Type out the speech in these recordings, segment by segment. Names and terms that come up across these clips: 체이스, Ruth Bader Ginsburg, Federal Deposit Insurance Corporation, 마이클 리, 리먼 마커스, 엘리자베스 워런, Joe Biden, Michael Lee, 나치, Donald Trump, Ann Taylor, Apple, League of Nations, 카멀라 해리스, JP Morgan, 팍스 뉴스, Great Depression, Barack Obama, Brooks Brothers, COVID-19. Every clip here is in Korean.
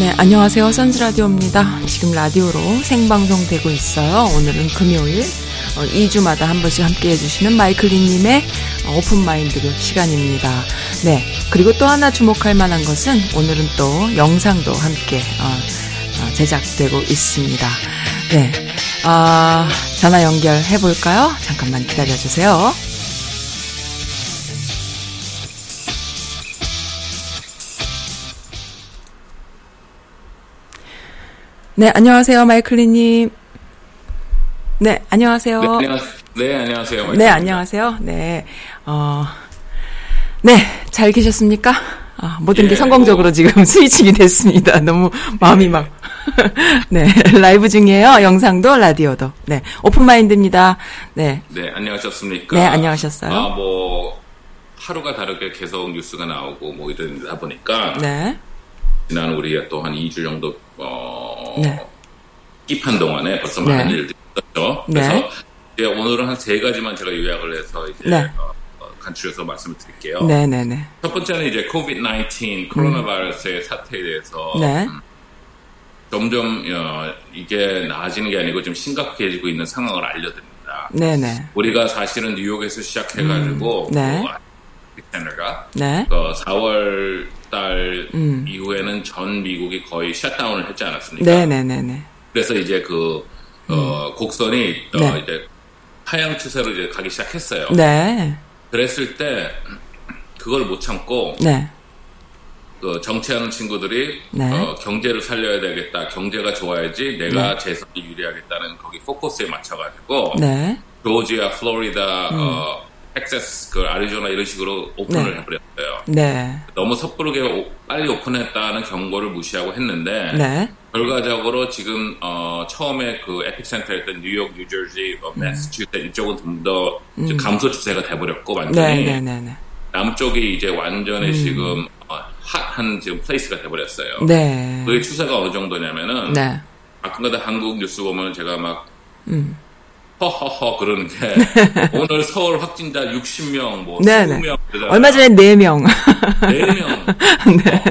네, 안녕하세요. 선즈라디오입니다. 지금 라디오로 생방송되고 있어요. 오늘은 금요일 2주마다 한 번씩 함께해 주시는 마이클 리님의 오픈마인드 시간입니다. 네, 그리고 또 하나 주목할 만한 것은 오늘은 또 영상도 함께 제작되고 있습니다. 네, 전화 연결해볼까요? 잠깐만 기다려주세요. 네, 안녕하세요, 마이클리님. 네, 안녕하세요. 네, 안녕하세요, 마이클리. 네, 안녕하세요. 네, 네, 잘 계셨습니까? 모든 게 성공적으로 지금 스위칭이 됐습니다. 너무 마음이 막. 네, 라이브 중이에요. 영상도, 라디오도. 네, 오픈마인드입니다. 네. 네, 안녕하셨습니까? 네, 안녕하셨어요. 하루가 다르게 계속 뉴스가 나오고 뭐 이러다 보니까. 네. 지난 우리가 또 한 2주 정도, 네. 끼판 동안에 벌써 많은 네. 일들이 있었죠. 그래서 네. 이제 오늘은 한 세 가지만 제가 요약을 해서 이제 네. 간추려서 말씀을 드릴게요. 네네네. 네, 네. 첫 번째는 이제 COVID-19 코로나 바이러스의 사태에 대해서 네. 점점 이게 나아지는 게 아니고 좀 심각해지고 있는 상황을 알려드립니다. 네네. 네. 우리가 사실은 뉴욕에서 시작해가지고 네. 센터가 네. 4월 달 이후에는 전 미국이 거의 셧다운을 했지 않았습니까? 네네네네. 그래서 이제 곡선이 네. 이제 하향 추세로 이제 가기 시작했어요. 네. 그랬을 때 그걸 못 참고 네. 정치하는 친구들이 네. 경제를 살려야 되겠다. 경제가 좋아야지 내가 네. 재선이 유리하겠다는 거기 포커스에 맞춰가지고 네. 조지아, 플로리다, 텍사스, 아리조나 이런 식으로 오픈을 네. 해버렸어요. 네. 너무 섣부르게 빨리 오픈했다는 경고를 무시하고 했는데 네. 결과적으로 지금 처음에 그 에픽센터였던 뉴욕, 뉴저지, 매사추세츠 이쪽은 좀 더 감소 추세가 돼버렸고 완전히 네, 네, 네, 네. 남쪽이 이제 완전히 지금 핫한 지금 플레이스가 돼버렸어요. 네. 그게 추세가 어느 정도냐면은 네. 가끔가다 한국 뉴스 보면 제가 막 허허허 그러는 게 오늘 서울 확진자 60명 뭐 20명 얼마 전에 4명 4명 네.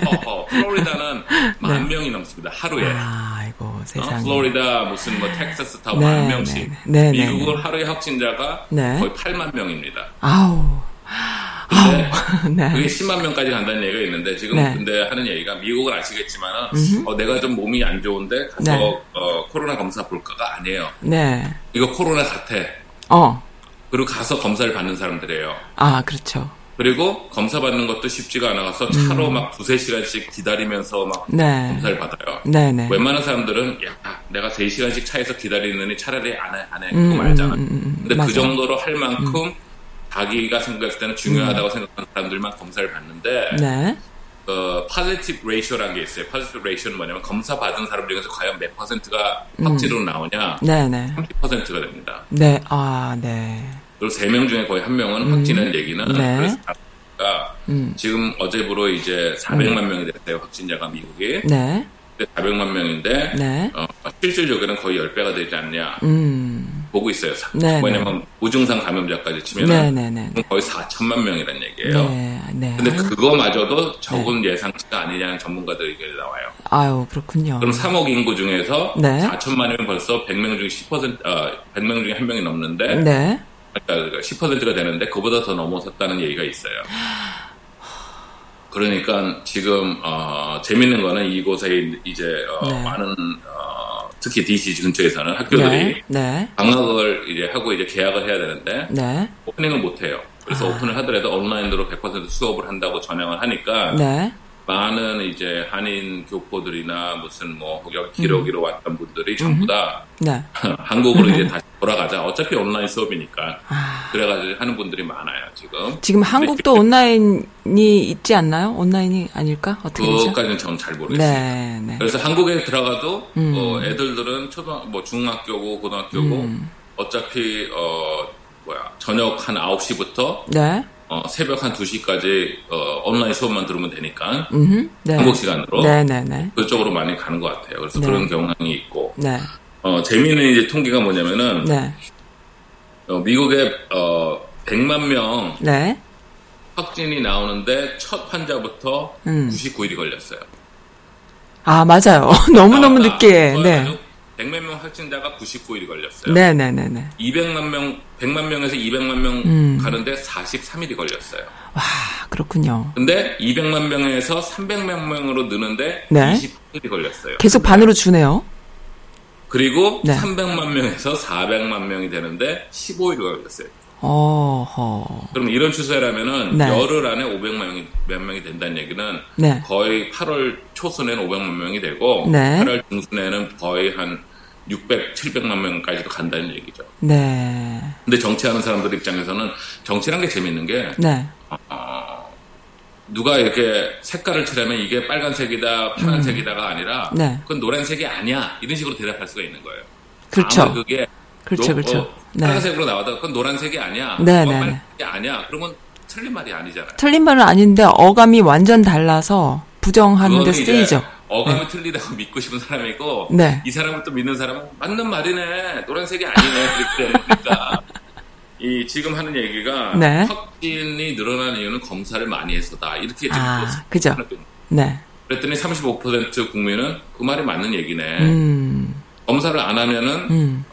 플로리다는 10,000명이 넘습니다. 하루에. 아이고 세상에. 플로리다 무슨 뭐 텍사스 다 10,000명씩. 네, 네, 미국은 네. 하루에 확진자가 네. 거의 80,000명입니다. 아우. 근데 네. 그게 100,000명까지 간다는 얘기가 있는데 지금 네. 근데 하는 얘기가 미국은 아시겠지만은 내가 좀 몸이 안 좋은데 가서 네. 코로나 검사 볼까가 아니에요. 네. 이거 코로나 사태. 그리고 가서 검사를 받는 사람들이에요. 아 그렇죠. 그리고 검사 받는 것도 쉽지가 않아서 차로 막 2-3시간씩 기다리면서 막 네. 검사를 받아요. 네네. 웬만한 사람들은 내가 3시간씩 차에서 기다리느니 차라리 안 해. 그거 말잖아. 근데 맞아. 그 정도로 할 만큼. 자기가 생각했을 때는 중요하다고 생각하는 사람들만 검사를 받는데 네. positive ratio라는 게 있어요. positive ratio는 뭐냐면 검사 받은 사람 중에서 과연 몇 퍼센트가 확진으로 나오냐 네, 네. 30%가 됩니다. 네. 아, 네. 그리고 3명 중에 거의 1명은 확진한 얘기는 네. 그래서 지금 어제부로 이제 400만 명이 됐어요. 확진자가 미국이. 네. 400만 명인데 네. 실질적으로는 거의 10배가 되지 않냐. 보고 있어요. 네, 왜냐면 네. 무증상 감염자까지 치면 네, 네, 네. 거의 4,000만 명이란 얘기예요. 네, 네. 근데 그거마저도 적은 네. 예상치가 아니냐는 전문가들 의견이 나와요. 아유 그렇군요. 그럼 3억 인구 중에서 네. 4,000만이면 벌써 100명 중에 100명 중에 1명이 넘는데 네. 그러니까 10%가 되는데 그보다 더 넘어섰다는 얘기가 있어요. 그러니까 지금 재밌는 거는 이곳에 이제 네. 많은 특히 DC 근처에서는 학교들이 네, 네. 방학을 이제 하고 이제 개학을 해야 되는데 네. 오프닝을 못 해요. 그래서 오픈을 하더라도 온라인으로 100% 수업을 한다고 전향을 하니까 네. 많은 이제 한인 교포들이나 무슨 뭐 혹여 기러기로 왔던 분들이 전부 다 네. 한국으로 이제 다시 돌아가자. 어차피 온라인 수업이니까. 아. 그래가지고 하는 분들이 많아요, 지금. 지금 한국도 온라인이 있지 않나요? 온라인이 아닐까? 어떻게 되죠? 그것까지는 저는 잘 모르겠습니다. 네, 네. 그래서 한국에 들어가도 애들들은 중학교고 고등학교고 어차피 저녁 한 9시부터 네. 새벽 한 2시까지 온라인 수업만 들으면 되니까 네. 한국 시간으로 네, 네, 네. 그쪽으로 많이 가는 것 같아요. 그래서 네. 그런 경향이 있고 네. 재미있는 이제 통계가 뭐냐면은 네. 미국에 100만 명 네. 확진이 나오는데 첫 환자부터 99일이 걸렸어요. 아 맞아요. 너무너무 늦게. 네. 100만 명 확진자가 99일이 걸렸어요. 네네네네. 200만 명, 100만 명에서 200만 명 가는데 43일이 걸렸어요. 와, 그렇군요. 근데 200만 명에서 300만 명으로 느는데 네. 20일이 걸렸어요. 계속 반으로 주네요. 그리고 네. 300만 명에서 400만 명이 되는데 15일이 걸렸어요. 어허. 그럼 이런 추세라면은 네. 열흘 안에 500만 명이 된다는 얘기는 네. 거의 8월 초순에는 500만 명이 되고 네. 8월 중순에는 거의 한 600, 700만 명까지도 간다는 얘기죠. 네. 근데 정치하는 사람들 입장에서는 정치란 게 재밌는 게 네. 누가 이렇게 색깔을 칠하면 이게 빨간색이다, 파란색이다가 아니라 네. 그건 노란색이 아니야 이런 식으로 대답할 수가 있는 거예요. 그렇죠. 아마 그게 그렇죠. 네. 파란색으로 나와도 그건 노란색이 아니야. 네, 네. 빨간색이 아니야. 그러면 틀린 말이 아니잖아요. 틀린 말은 아닌데 어감이 완전 달라서 부정하는 데 쓰이죠. 어감이 네. 틀리다고 믿고 싶은 사람이고 네. 이 사람을 또 믿는 사람은 맞는 말이네. 노란색이 아니네. 이렇게 그러니까 이 지금 하는 얘기가 네. 확진이 늘어난 이유는 검사를 많이 해서다. 이렇게 그죠. 네. 그랬더니 35% 국민은 그 말이 맞는 얘기네. 검사를 안 하면은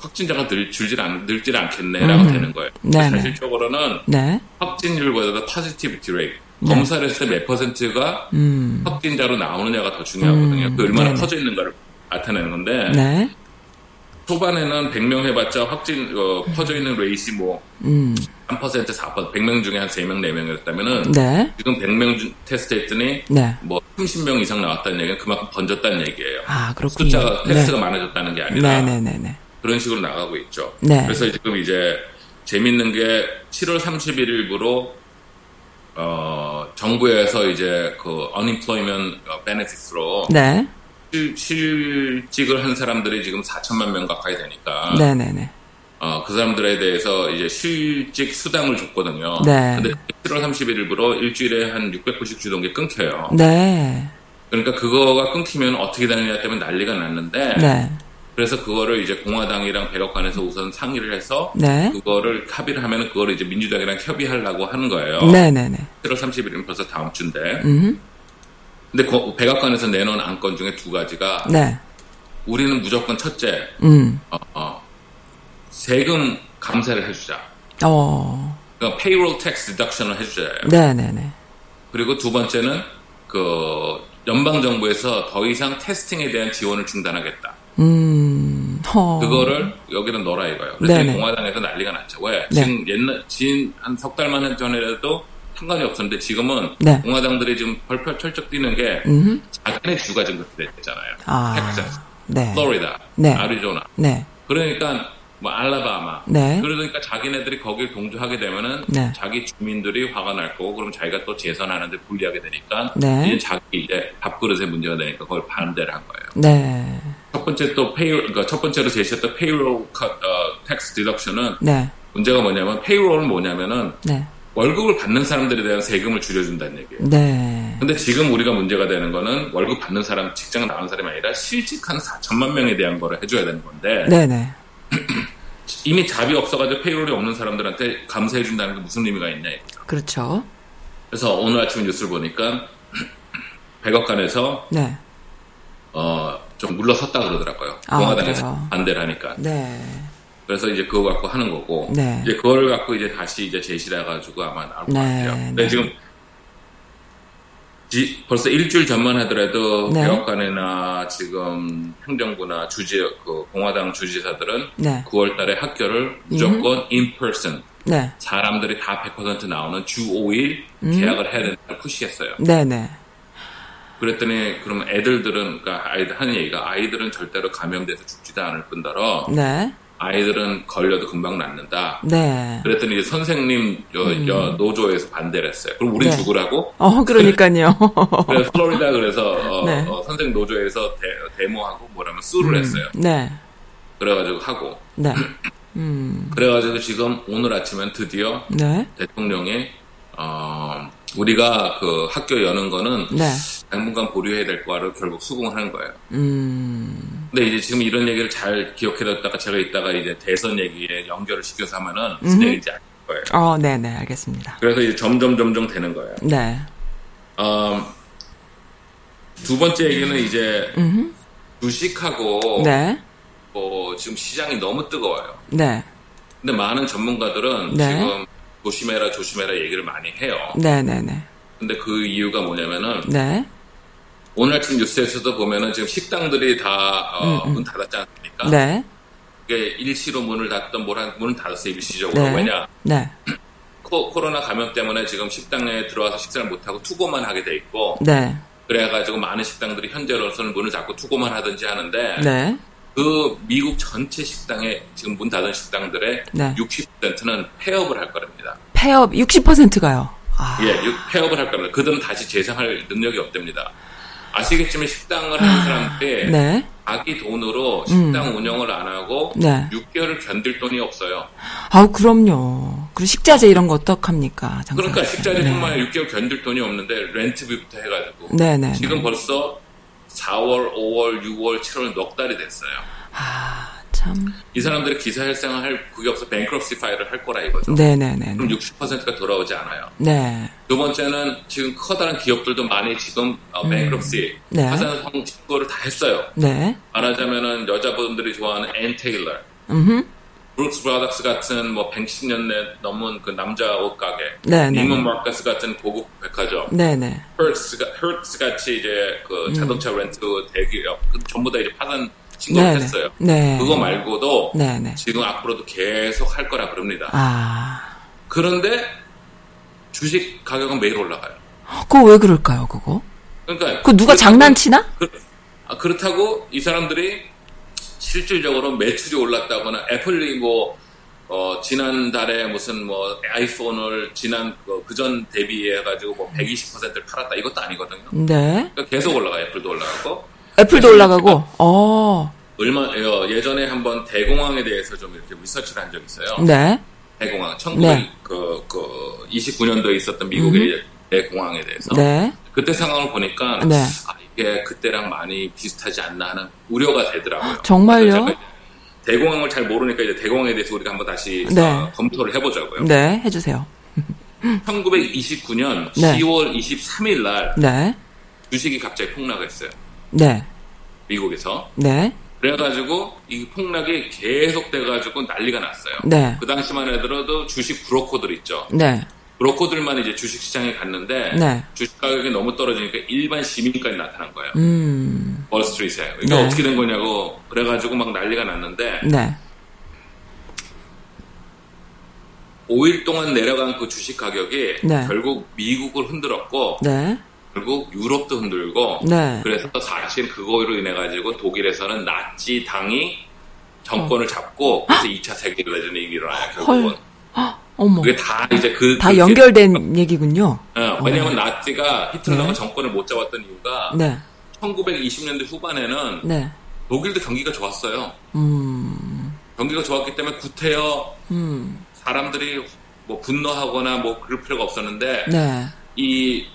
확진자가 늘질 않겠네라고 되는 거예요. 네네. 사실적으로는 네. 확진율보다 포지티비티 레이트 검사를 했을 때 몇 퍼센트가 확진자로 나오느냐가 더 중요하거든요. 그 얼마나 네네. 퍼져 있는가를 나타내는 건데 네. 초반에는 100명 해봤자 확진 퍼져 있는 레이시 3% 4% 100명 중에 한 3명 4명이었다면은 네. 지금 100명 테스트했더니 네. 30명 이상 나왔다는 얘기는 그만큼 번졌다는 얘기예요. 아, 그렇군요. 숫자가 테스트가 네. 많아졌다는 게 아니라 네네네네. 그런 식으로 나가고 있죠. 네. 그래서 지금 이제 재밌는 게 7월 31일부로 정부에서 이제 그 unemployment benefits로 네. 실직을 한 사람들이 지금 4천만 명 가까이 되니까 네네네. 그 사람들에 대해서 이제 실직 수당을 줬거든요. 네. 근데 7월 31일부로 일주일에 한 600불씩 주던 게 끊겨요. 네. 그러니까 그거가 끊기면 어떻게 되느냐 때문에 난리가 났는데. 네. 그래서 그거를 이제 공화당이랑 백악관에서 우선 상의를 해서. 네. 그거를 합의를 하면은 그거를 이제 민주당이랑 협의하려고 하는 거예요. 네네네. 7월 31일은 벌써 다음 주인데. 근데 백악관에서 내놓은 안건 중에 두 가지가. 네. 우리는 무조건 첫째. 세금 감세를 해주자. 그러니까 payroll tax deduction을 해주자예요. 네네네. 그리고 두 번째는 그 연방 정부에서 더 이상 테스팅에 대한 지원을 중단하겠다. 그거를 여기는 넣어라 이거예요. 그래서 공화당에서 난리가 났죠. 왜? 네. 지금 지금 한 석 달만 전에라도 상관이 없었는데 지금은 네. 공화당들이 지금 벌펄 철쩍 뛰는 게 자기네 주가 지금 그렇게 됐잖아요. 텍사스, 네. 플로리다, 네. 아리조나. 네. 그러니까. 알라바마. 네. 그러니까 자기네들이 거길 동조하게 되면은 네. 자기 주민들이 화가 날 거고, 그럼 자기가 또 재선하는데 불리하게 되니까 네. 이제 자기 이제 밥그릇에 문제가 되니까 그걸 반대를 한 거예요. 네. 첫 번째로 제시했던 페이롤 텍스 디덕션은 네. 문제가 뭐냐면 페이롤은 뭐냐면은 네. 월급을 받는 사람들에 대한 세금을 줄여준다는 얘기예요. 네. 근데 지금 우리가 문제가 되는 거는 월급 받는 사람, 직장 나온 사람이 아니라 실직한 4천만 명에 대한 거를 해줘야 되는 건데. 네네. 이미 잡이 없어가지고 페이롤이 없는 사람들한테 감사해준다는 게 무슨 의미가 있냐. 그렇죠. 그래서 오늘 아침 뉴스를 보니까 백악관에서 네. 좀 물러섰다 그러더라고요. 공화당에서 반대를 하니까. 네. 그래서 이제 그거 갖고 하는 거고 네. 이제 그걸 갖고 이제 다시 이제 제시를 해가지고 아마 나올 것 같아요. 근데 지금 벌써 일주일 전만 하더라도 네. 개혁관이나 지금 행정부나 주지역 그 공화당 주지사들은 네. 9월 달에 학교를 무조건 in person 네. 사람들이 다 100% 나오는 주 5일 계약을 해야 된다고 푸시했어요. 네네. 그랬더니 그럼 애들들은 그러니까 아이들 하는 얘기가 아이들은 절대로 감염돼서 죽지도 않을 뿐더러 네. 아이들은 걸려도 금방 낫는다. 네. 그랬더니 이제 선생님 노조에서 반대를 했어요. 그럼 우린 네. 죽으라고? 그러니까요. 그래서 플로리다 그래서 네. 선생님 노조에서 데모하고 뭐라면 수를 했어요. 네. 그래가지고 하고. 네. 그래가지고 지금 오늘 아침엔 드디어 네. 대통령이 우리가 그 학교 여는 거는 네. 당분간 보류해야 될 거를 결국 수긍을 한 거예요. 근데 이제 지금 이런 얘기를 잘 기억해뒀다가 제가 이따가 이제 대선 얘기에 연결을 시켜서 하면은 스테이지 안 될 거예요. 네네, 알겠습니다. 그래서 이제 점점 되는 거예요. 네. 두 번째 얘기는 이제 주식하고 네. 지금 시장이 너무 뜨거워요. 네. 근데 많은 전문가들은 네. 지금 조심해라 얘기를 많이 해요. 네네네. 근데 그 이유가 뭐냐면은 네. 오늘 아침 뉴스에서도 보면은 지금 식당들이 다 문 닫았지 않습니까? 네. 이게 일시로 문을 닫던 문을 닫았어요, 일시적으로. 네. 왜냐? 네. 코로나 감염 때문에 지금 식당에 들어와서 식사를 못 하고 투고만 하게 돼 있고. 네. 그래가지고 많은 식당들이 현재로서는 문을 닫고 투고만 하든지 하는데. 네. 그 미국 전체 식당에 지금 문 닫은 식당들의 네. 60%는 폐업을 할 거랍니다. 폐업 60%가요. 아. 예, 폐업을 할 겁니다. 그들은 다시 재생할 능력이 없답니다. 아시겠지만 식당을 하는 사람한테 네. 자기 돈으로 식당 운영을 안 하고 네. 6개월을 견딜 돈이 없어요. 아우 그럼요. 그리고 식자재 이런 거 어떡합니까? 그러니까 식자재뿐만 아니라 네. 6개월 견딜 돈이 없는데 렌트비부터 해가지고 네네. 지금 네. 벌써 4월, 5월, 6월, 7월 넉 달이 됐어요. 아 참. 이 사람들이 기사회생을 할 그게 없어 뱅크럽시 파일을 할 거라 이거죠. 네네네. 그럼 60%가 돌아오지 않아요. 네. 두 번째는 지금 커다란 기업들도 많이 지금 뱅크럽시 네. 파산 신고를 다 했어요. 네. 말하자면은 여자분들이 좋아하는 앤 테일러, 브룩스 브라더스 같은 뭐 110년 넘은 그 남자 옷 가게, 리먼 마커스 같은 고급 백화점, 네네. Hertz 같이 이제 그 자동차 렌트 대기업 전부 다 이제 파산 신고를 네네. 했어요. 네. 그거 말고도 네네. 지금 앞으로도 계속 할 거라 그럽니다. 아. 그런데 주식 가격은 매일 올라가요. 그거 왜 그럴까요, 그거? 그러니까 그 누가 장난치나? 그렇다고 이 사람들이 실질적으로 매출이 올랐다거나 애플이 지난달에 무슨 아이폰을 지난 그전 대비해가지고 120%를 팔았다 이것도 아니거든요. 네. 그러니까 계속 올라가요. 애플도 올라가고. 예전에 한번 대공황에 대해서 좀 이렇게 리서치를 한 적이 있어요. 네. 대공황. 1929년도에 있었던 미국의 대공황에 대해서. 네. 그때 상황을 보니까. 네. 이게 그때랑 많이 비슷하지 않나 하는 우려가 되더라고요. 정말요? 대공황을 잘 모르니까 이제 대공황에 대해서 우리가 한번 다시 검토를 해보자고요. 네, 해주세요. 1929년 네. 10월 23일 날 네. 주식이 갑자기 폭락했어요. 네. 미국에서. 네. 그래가지고 이 폭락이 계속 돼가지고 난리가 났어요. 네. 그 당시만 해도 주식 브로커들 있죠. 네. 브로커들만 이제 주식시장에 갔는데 네. 주식 가격이 너무 떨어지니까 일반 시민까지 나타난 거예요. 월스트리트에. 그러니까 네. 어떻게 된 거냐고 그래가지고 막 난리가 났는데 네. 5일 동안 내려간 그 주식 가격이 네. 결국 미국을 흔들었고 네. 결국 유럽도 흔들고 네. 그래서 사실 그거로 인해가지고 독일에서는 나치 당이 정권을 잡고 그래서 2차 세계대전이 일어나요. 결국은. 어머. 그게 다 이제 다 연결된 얘기군요. 네, 왜냐하면 나치가 히틀러가 네. 정권을 못 잡았던 이유가 네. 1920년대 후반에는 네. 독일도 경기가 좋았어요. 경기가 좋았기 때문에 구태여 사람들이 분노하거나 그럴 필요가 없었는데 네. 이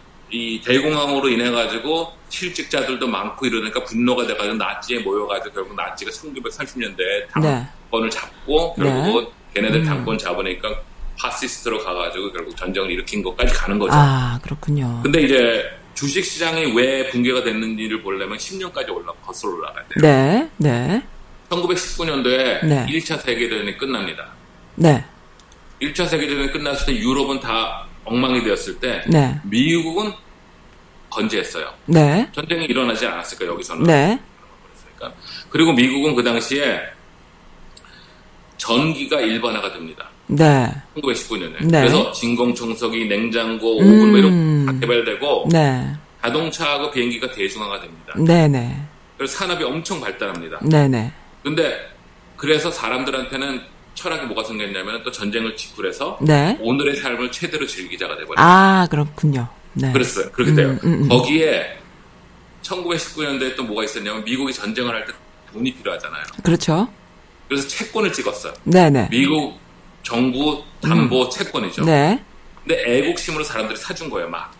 대공황으로 인해 가지고 실직자들도 많고 이러니까 분노가 돼가지고 나치에 모여가지고 결국 나치가 1930년대에 당권을 네. 잡고 결국은 네. 걔네들 당권 잡으니까 파시스트로 가가지고 결국 전쟁을 일으킨 것까지 가는 거죠. 아, 그렇군요. 근데 이제 주식시장이 왜 붕괴가 됐는지를 보려면 10년까지 거슬러 올라가야 돼요. 네, 네. 1919년도에 네. 1차 세계대전이 끝납니다. 네. 1차 세계대전이 끝났을 때 유럽은 다 엉망이 되었을 때 네. 미국은 건재했어요. 네. 전쟁이 일어나지 않았을까, 여기서는. 네. 그리고 미국은 그 당시에 전기가 일반화가 됩니다. 네. 1919년에. 네. 그래서 진공청소기, 냉장고, 오븐 이런 다 개발되고 네. 자동차하고 비행기가 대중화가 됩니다. 네네. 네. 그래서 산업이 엄청 발달합니다. 네네. 네. 근데 그래서 사람들한테는 철학이 뭐가 생겼냐면 또 전쟁을 직후해서 네. 오늘의 삶을 최대로 즐기자가 돼버려요. 아 그렇군요. 네. 그랬어요. 그렇게 돼요. 거기에 1919년대에 또 뭐가 있었냐면 미국이 전쟁을 할 때 돈이 필요하잖아요. 그렇죠. 그래서 채권을 찍었어요. 네네. 미국 정부 담보 채권이죠. 네. 근데 애국심으로 사람들이 사준 거예요, 막.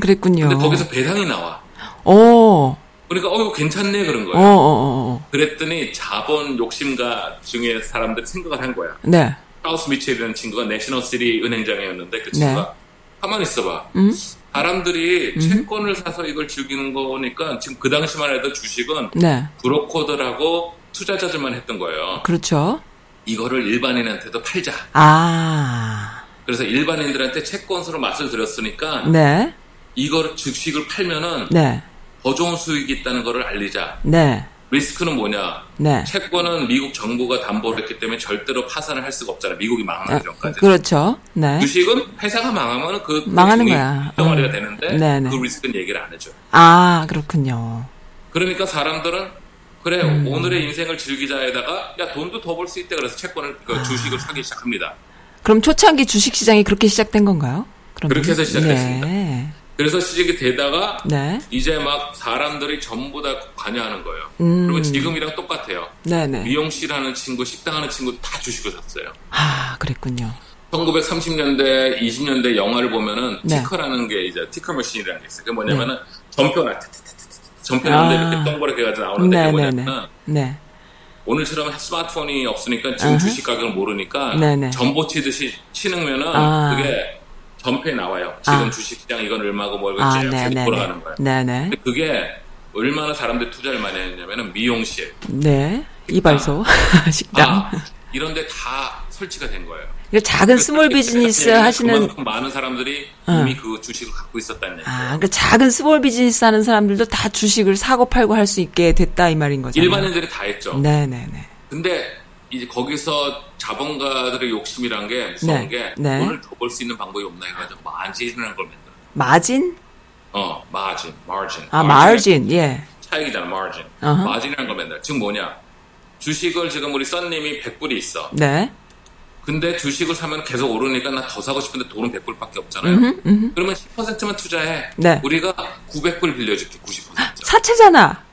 그랬군요. 근데 거기서 배상이 나와. 오. 그러니까 이거 괜찮네 그런 거예요. 어어어. 그랬더니 자본 욕심가 중에 사람들이 생각을 한 거야. 네. 하우스 미첼이라는 친구가 내셔널시티 은행장이었는데 그 친구가 네. 가만히 있어봐. 사람들이 채권을 사서 이걸 즐기는 거니까 지금 그 당시만 해도 주식은 네. 브로커들하고 투자자들만 했던 거예요. 그렇죠. 이거를 일반인한테도 팔자. 아. 그래서 일반인들한테 채권으로 맛을 들였으니까 네. 이걸 주식을 팔면은 네. 더 좋은 수익이 있다는 걸 알리자. 네. 리스크는 뭐냐? 네. 채권은 미국 정부가 담보를 했기 때문에 절대로 파산을 할 수가 없잖아요. 미국이 망하기 전까지. 그렇죠. 네. 주식은 회사가 망하면 그 망하는 거야. 덩어리가 되는데 네네. 그 리스크는 얘기를 안 해줘. 아 그렇군요. 그러니까 사람들은 그래 오늘의 인생을 즐기자에다가 야 돈도 더 벌 수 있대 그래서 채권을 그 주식을 사기 시작합니다. 그럼 초창기 주식 시장이 그렇게 시작된 건가요? 그렇게 해서 시작됐습니다. 예. 그래서 시작이 되다가 네. 이제 막 사람들이 전부 다 관여하는 거예요. 그리고 지금이랑 똑같아요. 네네. 미용실 하는 친구, 식당 하는 친구 다 주식을 샀어요. 아, 그랬군요. 1930년대, 20년대 영화를 보면은 네. 티커라는 게 이제 티커 머신이라는 게 있어요. 그게 뭐냐면은 네. 전표나 전표인데 아. 이렇게 동그랗게 해가지고 나오는데 그게 뭐냐면은 네. 오늘처럼 스마트폰이 없으니까 지금 주식 가격을 모르니까 네네. 전보 치듯이 치는면은 아. 그게 전표에 나와요. 지금 아. 주식시장 이건 얼마고 뭐 이렇게 계속 돌아가는 거예요. 네네. 근데 그게 얼마나 사람들이 투자를 많이 했냐면은 미용실, 네, 식당, 이발소, 식당 이런데 다 설치가 된 거예요. 작은 스몰 비즈니스 하시는 그만큼 많은 사람들이 이미 그 주식을 갖고 있었다는 얘기예요. 아, 그러니까 작은 스몰 비즈니스 하는 사람들도 다 주식을 사고 팔고 할 수 있게 됐다 이 말인 거죠. 일반인들이 다 했죠. 네네네. 근데 이제 거기서 자본가들의 욕심이란 게 무서운 네, 게 네. 돈을 더 벌 수 있는 방법이 없나 해가지고 마진이라는 걸 만들어요. 마진? 어, 마진, 마진. 아, 마진, 예. 차익이잖아, 마진. Uh-huh. 마진이라는 걸 만들어요. 지금 뭐냐? 주식을 지금 우리 썬님이 100불이 있어. 네. 근데 주식을 사면 계속 오르니까 나 더 사고 싶은데 돈은 100불밖에 없잖아요. 그러면 10%만 투자해. 네. 우리가 900불 빌려줄게, 90%. 사채잖아.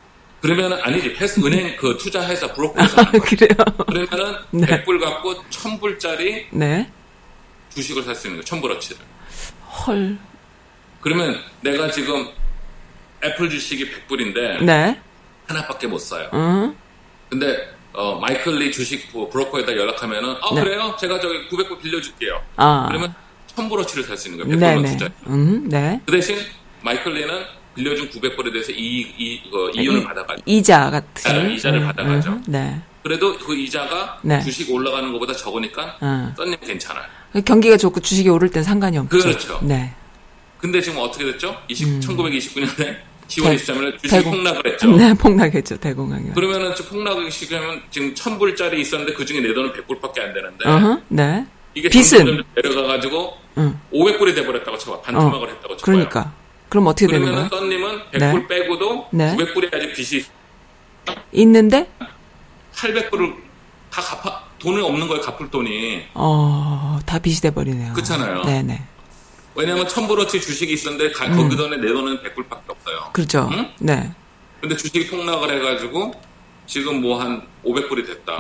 그러면은 아니지 은행 그 투자회사 브로커에서 하는 거예요. 그래요? 그러면은 네. 100불 갖고 1000불짜리 네. 주식을 살 수 있는 거예요. 1000불어치를. 헐. 그러면 내가 지금 애플 주식이 100불인데 네. 하나밖에 못 사요. 근데 마이클 리 주식 브로커에다 연락하면은 네. 그래요? 제가 저기 900불 빌려줄게요. 아. 그러면 1000불어치를 살 수 있는 거예요. 100불만 투자. 네. 그 대신 마이클 리는 빌려준 900불에 대해서 이윤을 받아가죠. 이자 같은. 이자를 받아가죠. 네. 그래도 그 이자가 네. 주식 올라가는 것보다 적으니까 썬님 괜찮아요. 경기가 좋고 주식이 오를 땐 상관이 없죠. 그렇죠. 네. 근데 지금 어떻게 됐죠? 1929년에 10월 23일에 주식이 폭락을 했죠. 네, 폭락했죠. 대공황이. 그러면은 폭락을 시키면 지금 1000불짜리 있었는데 그중에 내 돈은 100불밖에 안 되는데. 네. 이게 빚은 내려가가지고 500불이 돼버렸다고 쳐봐. 반토막을 했다고 쳐봐. 그러니까. 그럼 어떻게 되는 거예요? 그러면 썬님은 100불 네. 빼고도 네. 900불에까지 빚이 있는데 800불을 다 갚아 돈이 없는 거예요. 갚을 돈이 다 빚이 돼버리네요. 그렇잖아요. 네네. 왜냐하면 1000불어치 주식이 있었는데 거기 전에 내 돈은 100불밖에 없어요. 그렇죠. 응? 네. 근데 주식이 폭락을 해가지고 지금 뭐 한 500불이 됐다.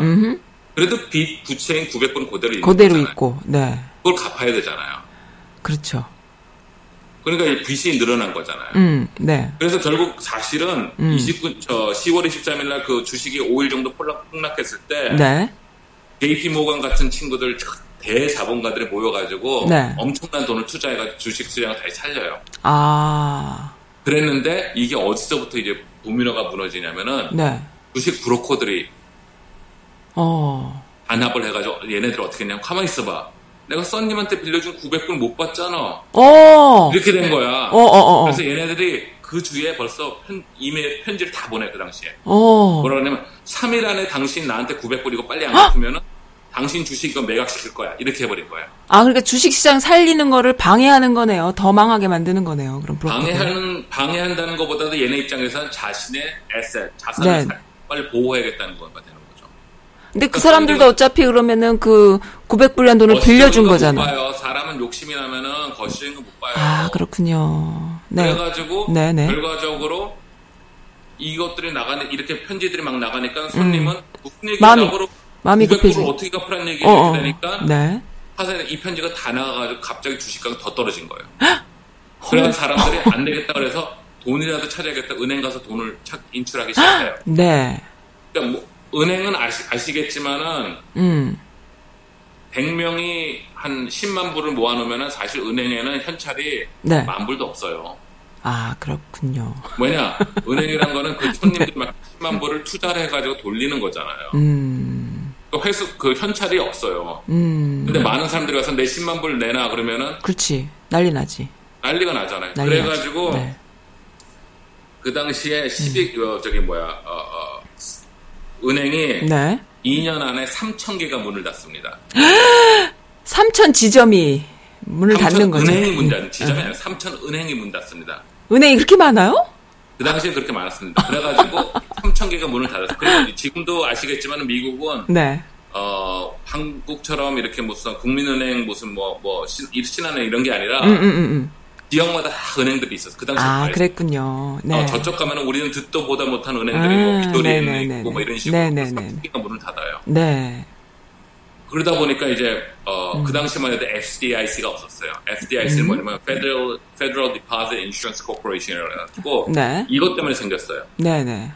그래도 빚 부채인 900불은 그대로 있고, 네. 그걸 갚아야 되잖아요. 그렇죠. 그러니까 이 빚이 늘어난 거잖아요. 네. 그래서 결국 사실은 10월 23일 날 그 주식이 5일 정도 폭락했을 때 네. JP 모건 같은 친구들 대자본가들이 모여가지고 네. 엄청난 돈을 투자해가지고 주식 시장을 다시 살려요. 아. 그랬는데 이게 어디서부터 이제 도미노가 무너지냐면은 네. 주식 브로커들이 단합을 해가지고 얘네들 어떻게 했냐면 가만히 있어봐. 내가 써님한테 빌려준 900불 못 받잖아. 어. 이렇게 된 거야. 그래서 얘네들이 그 주에 벌써 이메일 편지를 다 보내, 그 당시에. 뭐라 그러냐면, 3일 안에 당신 나한테 900불 이거 빨리 안 갚으면은 당신 주식 이거 매각시킬 거야. 이렇게 해버린 거야. 아, 그러니까 주식시장 살리는 거를 방해하는 거네요. 더 망하게 만드는 거네요. 그럼 방해한다는 것보다도 얘네 입장에서는 자신의 에셋, 자산을 네. 빨리 보호해야겠다는 거가 되는 거죠. 근데 그러니까 그 사람들도 어차피 그러면은 그 900불이란 돈을 빌려준 거잖아요. 못 봐요. 사람은 욕심이 나면은 거시적인 거 못 봐요. 아, 그렇군요. 네. 그래가지고 네네. 결과적으로 이것들이 나가는, 이렇게 편지들이 막 나가니까 손님은 무슨 얘기가 나오고 마음이 급해지. 900불을 어떻게 갚으라는 얘기를 하게 되니까 네. 사실 이 편지가 다 나가가지고 갑자기 주식가가 더 떨어진 거예요. 그래서 사람들이 안 되겠다 그래서 돈이라도 찾아야겠다. 은행 가서 돈을 인출하기 시작해요. 네. 그러니까 뭐 은행은 아시겠지만은 100명이 한 10만 불을 모아놓으면은 사실 은행에는 현찰이 네. 10,000 불도 없어요. 아, 그렇군요. 뭐냐? 은행이란 거는 그 손님들 막 10만 불을 투자를 해가지고 돌리는 거잖아요. 그 현찰이 없어요. 근데 많은 사람들이 와서 내 10만 불 내놔 그러면은 그렇지. 난리 나지. 난리가 나잖아요. 난리 그래가지고 네. 그 당시에 은행이 네. 2년 안에 3,000개가 문을 닫습니다. 3,000 지점이 문을 닫는 거죠. 은행이 문 닫는 지점이 아니라 3,000 은행이 문 닫습니다. 은행이 그렇게 많아요? 그 당시에 그렇게 많았습니다. 그래가지고 3,000개가 문을 닫았어요. 그리고 지금도 아시겠지만 미국은 네. 한국처럼 이렇게 무슨 국민은행 무슨 신한은행 이런 게 아니라 지역마다 다 은행들이 있었어요. 그 당시에. 아, 그랬군요. 네. 저쪽 가면은 우리는 듣도 보다 못한 은행들이 빅토리 있고 이런 식으로 3,000개가 문을 닫아요. 네. 그러다 보니까 이제 그 당시만 해도 FDIC가 없었어요. FDIC는 뭐냐면 Federal Deposit Insurance Corporation이라고 해가지고 네. 이것 때문에 생겼어요. 네네. 네.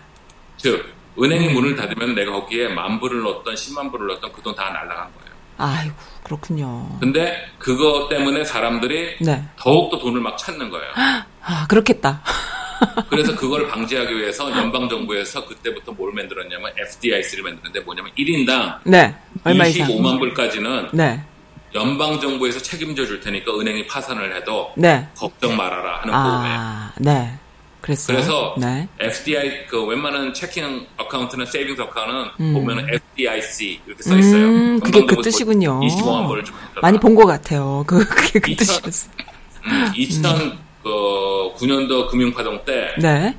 즉 은행이 문을 닫으면 내가 거기에 10,000불을 넣었던 10만 불을 넣었던 그 돈 다 날라간 거예요. 아이고 그렇군요. 근데 그거 때문에 사람들이 네. 더욱더 돈을 막 찾는 거예요. 아 그렇겠다. 그래서 그걸 방지하기 위해서 연방정부에서 그때부터 뭘 만들었냐면 FDIC를 만드는데 뭐냐면 1인당 네, 25만 불까지는 네. 연방정부에서 책임져 줄 테니까 은행이 파산을 해도 네. 걱정 말아라 하는 보험이에요. 네. 그랬어요? 그래서 네. FDIC, 웬만한 체킹 어카운트나 세이빙스 어카운트는 보면 FDIC 이렇게 써 있어요. 그게 그 뜻이군요. 25만 불을 좀 많이 본 것 같아요. 그게 그 뜻이었어요. 2009년도 금융파동 때 네.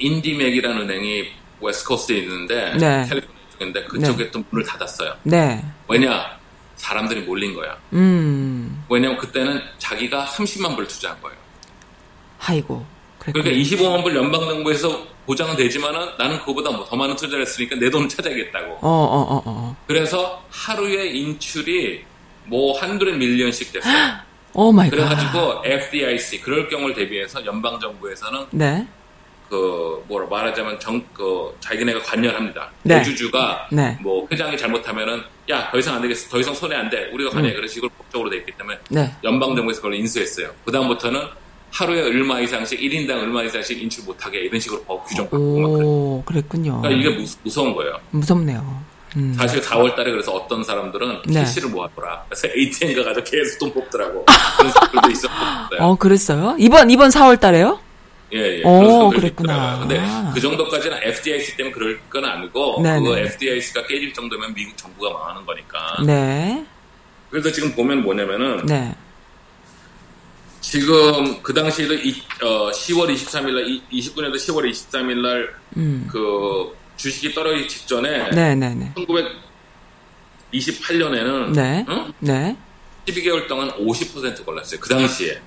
인디맥이라는 은행이 웨스트코스트에 있는데 네. 캘리포니아 쪽인데 그쪽에 네. 또 문을 닫았어요. 네. 왜냐? 사람들이 몰린 거야. 왜냐면 그때는 자기가 30만 불 투자한 거예요. 아이고. 그러니까 25만 불 연방정부에서 보장은 되지만은 나는 그거보다 더 많은 투자를 했으니까 내 돈을 찾아야겠다고. 그래서 하루에 인출이 한두레 밀리언씩 됐어요. 오 마이 갓. 그래가지고 FDIC 그럴 경우를 대비해서 연방 정부에서는 네. 말하자면 자기네가 관여를 합니다. 네. 대주주가 네. 회장이 잘못하면은 야 더 이상 안 되겠어, 더 이상 손해 안 돼, 우리가 관여 그런 식으로 법적으로 돼 있기 때문에 네. 연방 정부에서 그걸 인수했어요. 그 다음부터는 하루에 얼마 이상씩 1인당 얼마 이상씩 인출 못하게 이런 식으로 법 규정 바꾸고 막 그래요. 그랬군요. 그러니까 이게 무서운 거예요. 무섭네요. 사실 4월달에 그래서 어떤 사람들은 캐시를 네. 모았더라. 그래서 ATM가 가서 계속 돈 뽑더라고. 그런 사람들도 있었어요. 그랬어요? 이번 4월달에요? 예. 그랬구나. 근데 그 정도까지는 FDIC 때문에 그럴 건 아니고 그 FDIC가 깨질 정도면 미국 정부가 망하는 거니까. 네. 그래서 지금 보면 뭐냐면은 네. 지금 그 당시에도 10월 23일날 29년도 10월 23일날 주식이 떨어지기 직전에 1928년에는 네. 응? 네. 12개월 동안 50% 올랐어요. 그 당시에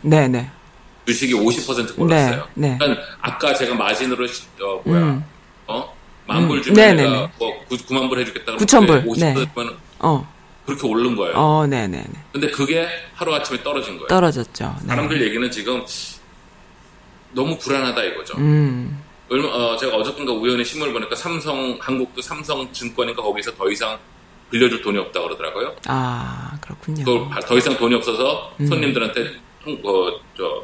주식이 50% 올랐어요. 네. 그러니까 아까 제가 마진으로 10,000불 주면 내가 90,000불 해주겠다고 9,000불 50%면 그렇게 오른 거예요. 근데 그게 하루아침에 떨어진 거예요. 떨어졌죠. 네. 사람들 얘기는 지금 너무 불안하다 이거죠. 제가 어저께인가 우연히 신문을 보니까 한국도 삼성증권인가 거기서 더 이상 빌려줄 돈이 없다 그러더라고요. 아, 그렇군요. 더 이상 돈이 없어서 손님들한테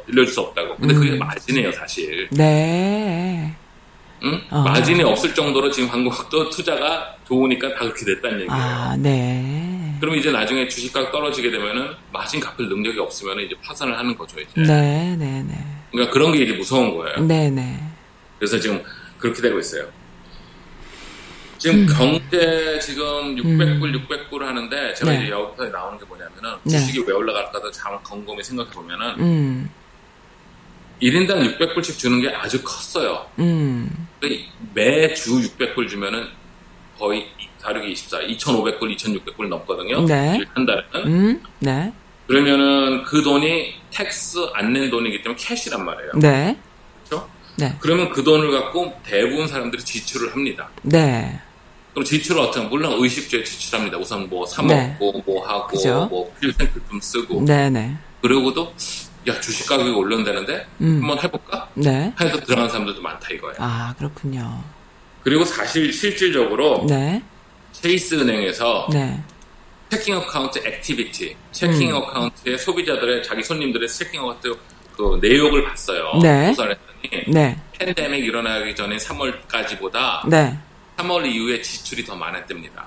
빌려줄 수 없다고. 근데 그게 마진이에요, 사실. 네. 응? 마진이 없을 정도로 지금 한국도 투자가 좋으니까 다 그렇게 됐다는 얘기예요. 아, 네. 그러면 이제 나중에 주식가가 떨어지게 되면은 마진 갚을 능력이 없으면 이제 파산을 하는 거죠, 이제. 네. 그러니까 그런 게 이제 무서운 거예요. 네. 그래서 지금 그렇게 되고 있어요. 지금 경제 지금 600불, 600불 하는데 제가 이제 여기서 나오는 게 뭐냐면은 주식이 왜 올라갈까도 잘 곰곰이 생각해 보면은 1인당 600불씩 주는 게 아주 컸어요. 그러니까 매주 600불 주면은 거의 다루기 24, 2,500불, 2,600불 넘거든요. 네. 한 달에는. 네. 그러면은 그 돈이 텍스 안 낸 돈이기 때문에 캐시란 말이에요. 네. 그렇죠? 네. 그러면 그 돈을 갖고 대부분 사람들이 지출을 합니다. 네. 그럼 지출을 어떻게 하면 물론 의식주에 지출합니다. 우선 뭐 사 먹고 뭐 하고 그죠? 뭐 필생필품 쓰고. 네네. 그러고도 야 주식 가격이 올른다는데 한번 해볼까? 네. 해서 들어간 사람들도 많다 이거예요. 아 그렇군요. 그리고 사실 실질적으로 체이스 은행에서 체킹 어카운트 액티비티, 체킹 어카운트의 소비자들의 자기 손님들의 체킹 어카운트 그 내역을 봤어요. 조사를 했더니 팬데믹 일어나기 전에 3월까지보다 3월 이후에 지출이 더 많았답니다.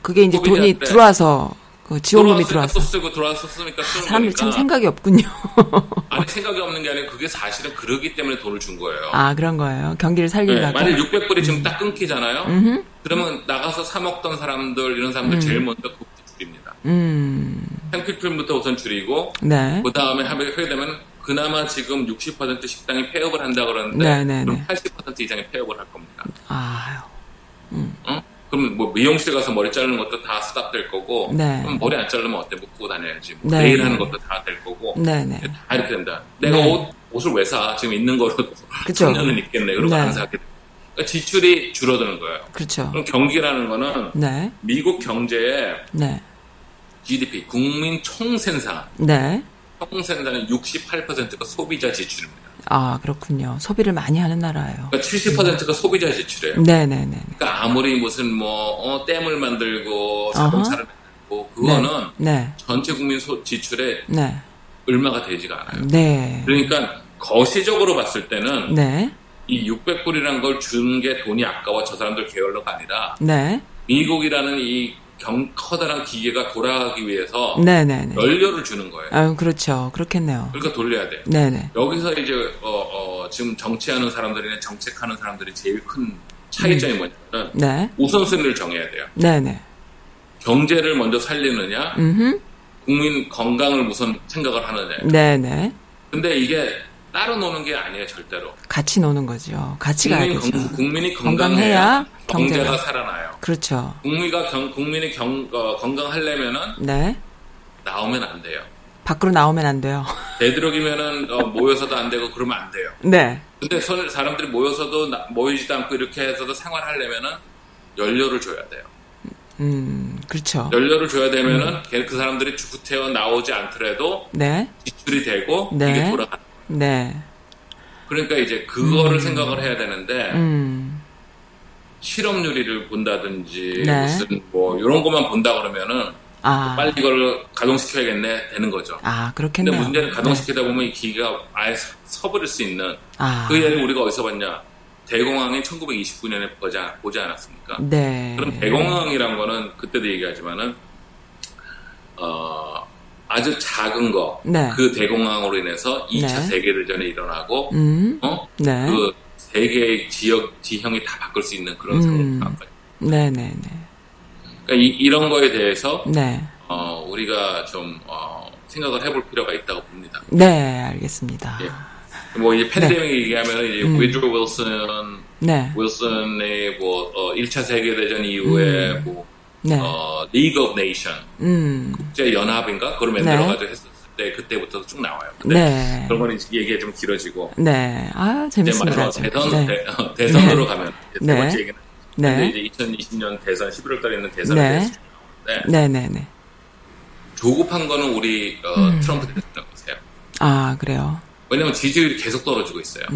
그게 이제 돈이 들어와서. 그 지원금이 들어왔어. 쓰고 들어와서 쓰니까 쓰는 사람들 거니까. 참 생각이 없군요. 아니 생각이 없는 게 아니라 그게 사실은 그러기 때문에 돈을 준 거예요. 아 그런 거예요. 경기를 살리려고. 네, 만약 600불이 지금 딱 끊기잖아요. 그러면 나가서 사 먹던 사람들 이런 사람들 제일 먼저 줄입니다. 생필품부터 우선 줄이고 그 다음에 하게 되면 그나마 지금 60% 식당이 폐업을 한다 그러는데 그럼 80% 이상이 폐업을 할 겁니다. 아유. 응? 그럼 뭐 미용실 가서 머리 자르는 것도 다 스탑될 거고 그럼 머리 안 자르면 어때? 묶고 다녀야지. 뭐 네일 하는 것도 다 될 거고 다 이렇게 된다. 내가 옷을 왜 사? 지금 있는 거로 10년은 있겠네. 그러고 안 사게 돼. 그러니까 지출이 줄어드는 거예요. 그쵸. 그럼 경기라는 거는 미국 경제의 GDP, 국민 총생산 총생산의 68%가 소비자 지출입니다. 아 그렇군요. 소비를 많이 하는 나라예요. 그러니까 70%가 소비자 지출이에요. 네네네. 그러니까 아무리 무슨 댐을 만들고 자동차를 만들고 그거는 전체 국민 지출에 얼마가 되지가 않아요. 네. 그러니까 거시적으로 봤을 때는 이 600불이란 걸 준 게 돈이 아까워 저 사람들 게을러가 아니라 미국이라는 이 커다란 기계가 돌아가기 위해서 연료를 주는 거예요. 아, 그렇죠. 그렇겠네요. 그러니까 돌려야 돼요. 네네. 여기서 이제 지금 정치하는 사람들이나 정책하는 사람들이 제일 큰 차이점이 뭐냐면 우선순위를 정해야 돼요. 네네. 경제를 먼저 살리느냐, 국민 건강을 우선 생각을 하느냐. 네네. 근데 이게 따로 노는 게 아니에요, 절대로. 같이 노는 거죠. 같이 가야 되죠. 국민이 건강해야 경제가 살아나요. 그렇죠. 국민이 건강하려면은 나오면 안 돼요. 밖으로 나오면 안 돼요. 되도록이면은 모여서도 안 되고 그러면 안 돼요. 네. 근데 사람들이 모여서도 모이지도 않고 이렇게 해서도 생활하려면은 연료를 줘야 돼요. 그렇죠. 연료를 줘야 되면은 그 사람들이 주구태워 나오지 않더라도 지출이 되고 이게 돌아가는. 네. 그러니까 이제 그거를 생각을 해야 되는데 실업률을 본다든지 무슨 이런 것만 본다 그러면은 빨리 이걸 가동시켜야겠네 되는 거죠. 아 그렇겠네요. 근데 문제는 가동시키다 보면 이 기계가 아예 서버릴 수 있는 그 예를 우리가 어디서 봤냐? 대공황이 1929년에 보지 않았습니까? 네. 그럼 대공황이란 거는 그때도 얘기하지만은 아주 작은 거, 그 대공황으로 인해서 2차 세계대전이 일어나고, 그 세계의 지역, 지형이 다 바꿀 수 있는 그런 상황까지. 그러니까 이런 거에 대해서, 우리가 좀, 생각을 해볼 필요가 있다고 봅니다. 네, 알겠습니다. 예. 뭐, 이제 팬데믹 얘기하면, 이제, 위드로 윌슨의 1차 세계대전 이후에, League of Nations 국제연합인가? 그걸 만들어가지고 했었을 때 그때부터 쭉 나와요. 근데 그런 거는 얘기가 좀 길어지고 아 재밌습니다. 이제 대선으로 가면 이제 세 번째 얘기는 근데 이제 2020년 대선 11월 달에 있는 대선에 대해서 조급한 거는 우리 트럼프 대통령 보세요. 아 그래요? 왜냐면 지지율이 계속 떨어지고 있어요.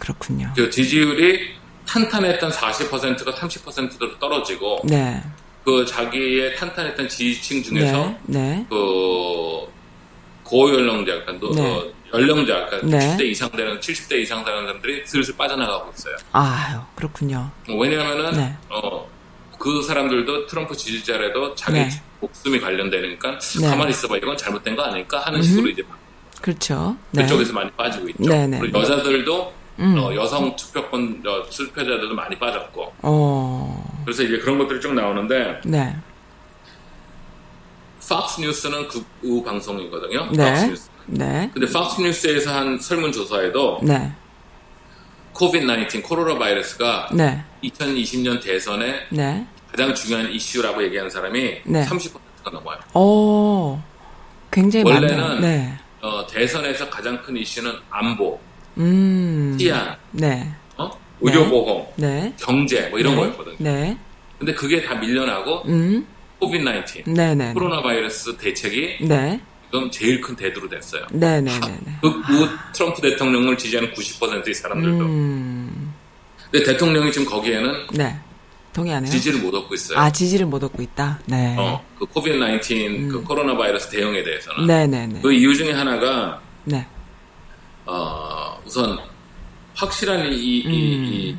그렇군요. 그 지지율이 탄탄했던 40%가 30%로 떨어지고 그 자기의 탄탄했던 지지층 중에서 그 고연령자, 연령자, 70대 이상 되는 70대 이상 되는 사람들이 슬슬 빠져나가고 있어요. 아유, 그렇군요. 왜냐하면은 그 사람들도 트럼프 지지자라도 자기 네. 목숨이 관련되니까 네. 가만히 있어봐 이건 잘못된 거 아닐까 하는 식으로 이제 그렇죠. 네. 그쪽에서 많이 빠지고 있죠. 네네. 그리고 여자들도 여성 투표권 투표자들도 많이 빠졌고. 그래서 이제 그런 것들이 쭉 나오는데. 네. 팍스 뉴스는 극우 방송이거든요. 네. 팍스 뉴스. 네. 근데 팍스 뉴스에서 한 설문조사에도 네. COVID-19 코로나 바이러스가 네. 2020년 대선에 네. 가장 중요한 이슈라고 얘기하는 사람이 네. 30%가 넘어요. 오, 굉장히 많아요. 원래는 네. 대선에서 가장 큰 이슈는 안보, 치안, 네. 의료보험, 네. 경제 뭐 이런 네. 거였거든요. 네. 근데 그게 다 밀려나고 COVID-19 네네. 코로나 바이러스 대책이 네. 지금 제일 큰 대두로 됐어요. 네네네. 그 트럼프 대통령을 지지하는 90%의 사람들도. 근데 대통령이 지금 거기에는 네. 동의 안 해요? 지지를 못 얻고 있어요. 아, 지지를 못 얻고 있다. 네. 그 COVID-19 그 코로나 바이러스 대응에 대해서는. 네네네. 그 이유 중에 하나가 네. 우선 확실한 이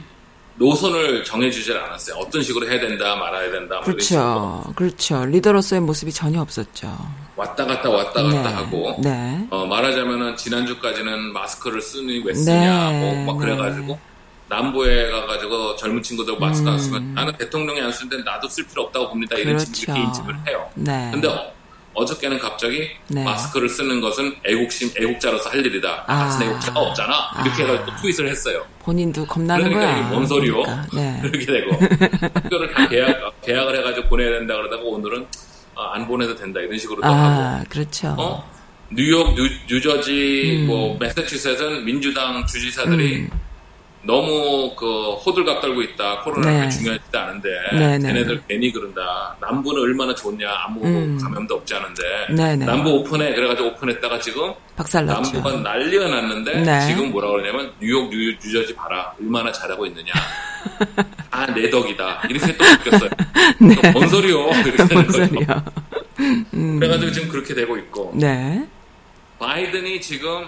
노선을 정해주질 않았어요. 어떤 식으로 해야 된다, 말아야 된다. 그렇죠. 그렇죠. 리더로서의 모습이 전혀 없었죠. 왔다 갔다 네. 하고. 네. 말하자면은 지난주까지는 마스크를 쓰니 왜 쓰냐, 네. 뭐 그래가지고 네. 남부에 가가지고 젊은 친구들 마스크 안 쓰면 나는 대통령이 안 쓰는데 나도 쓸 필요 없다고 봅니다. 이런 그렇죠. 이렇게 인식을 해요. 네. 근데 어저께는 갑자기 네. 마스크를 쓰는 것은 애국자로서 할 일이다. 같은 애국자가 없잖아. 이렇게 해서 또 트윗을 했어요. 본인도 겁나는 거야. 그러니까 이게 뭔 소리요? 그러니까. 네. 이렇게 되고. 그거를 다 계약을 해가지고 보내야 된다 그러다가 오늘은 안 보내도 된다 이런 식으로 또 하고. 그렇죠. 뉴욕, 뉴저지, 뭐 매사추세츠는 민주당 주지사들이 너무 호들갑 떨고 있다. 코로나가 네. 중요하지도 않은데 네네네. 걔네들 괜히 그런다. 남부는 얼마나 좋냐. 아무 감염도 없지 않은데 네네. 남부 오픈해. 그래가지고 오픈했다가 지금 박살났죠. 남부가 난리가 났는데 네. 지금 뭐라 그러냐면 뉴욕, 뉴저지 봐라. 얼마나 잘하고 있느냐. 아, 내 덕이다. 이렇게 또 웃겼어요. 네. 뭔 소리요. 이렇게 되는 거죠. 그래가지고 지금 그렇게 되고 있고 네. 바이든이 지금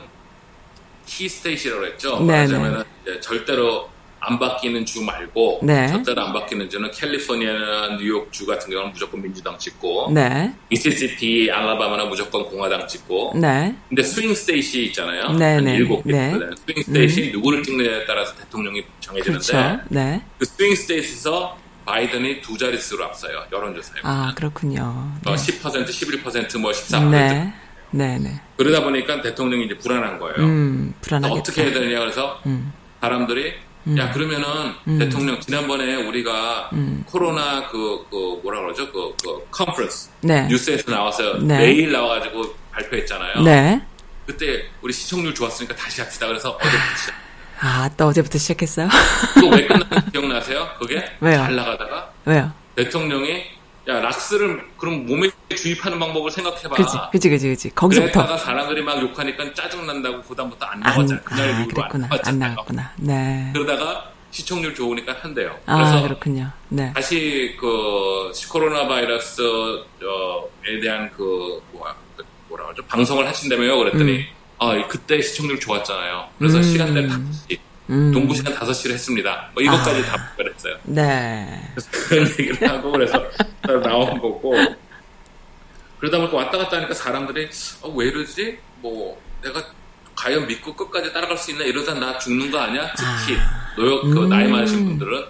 키스테이시라고 했죠. 말하자면 절대로 안 바뀌는 주 말고 네. 절대로 안 바뀌는 주는 캘리포니아나 뉴욕 주 같은 경우는 무조건 민주당 찍고 네. 미시시피, 알라바마는 무조건 공화당 찍고 네. 근데 스윙 스테이시 있잖아요. 네, 한 7개 네. 스윙 스테이시 누구를 찍느냐에 따라서 대통령이 정해지는데 그렇죠. 네. 그 스윙 스테이시에서 바이든이 두 자릿수로 앞서요. 여론조사에 보면. 아, 그렇군요. 네. 10%, 11%, 뭐 14% 네. 네네. 그러다 보니까 대통령이 이제 불안한 거예요. 불안하겠다. 어떻게 해야 되느냐 그래서 사람들이 야 그러면은 대통령 지난번에 우리가 코로나 뭐라 그러죠 컨퍼런스 네. 뉴스에서 나와서 네. 매일 나와가지고 발표했잖아요. 네. 그때 우리 시청률 좋았으니까 다시 합시다. 그래서 어제부터 시작. 아, 또 어제부터 시작했어요? 또 왜 끝났는지 기억나세요? 그게 왜요? 잘 나가다가 왜요? 대통령이 야, 락스를 그럼 몸에 주입하는 방법을 생각해봐. 그치. 거기서부터. 그러다가 사람들이 막 욕하니까 짜증난다고 그다음부터 안 나왔잖아. 그날 이후로 안 나왔구나. 네. 그러다가 시청률 좋으니까 한대요. 그래서 그렇군요. 네. 다시 코로나 바이러스에 대한 뭐라 그러죠? 방송을 하신다며요. 그랬더니 그때 시청률 좋았잖아요. 그래서 시간대는 5시. 동부 시간 5시를 했습니다. 뭐 이것까지 다 발표를 했어요. 네. 그래서 그런 얘기를 하고 그래서 나온 거고 그러다 보니까 왔다 갔다 하니까 사람들이 왜 이러지? 뭐 내가 과연 믿고 끝까지 따라갈 수 있나? 이러다 나 죽는 거 아니야? 특히 나이 많으신 분들은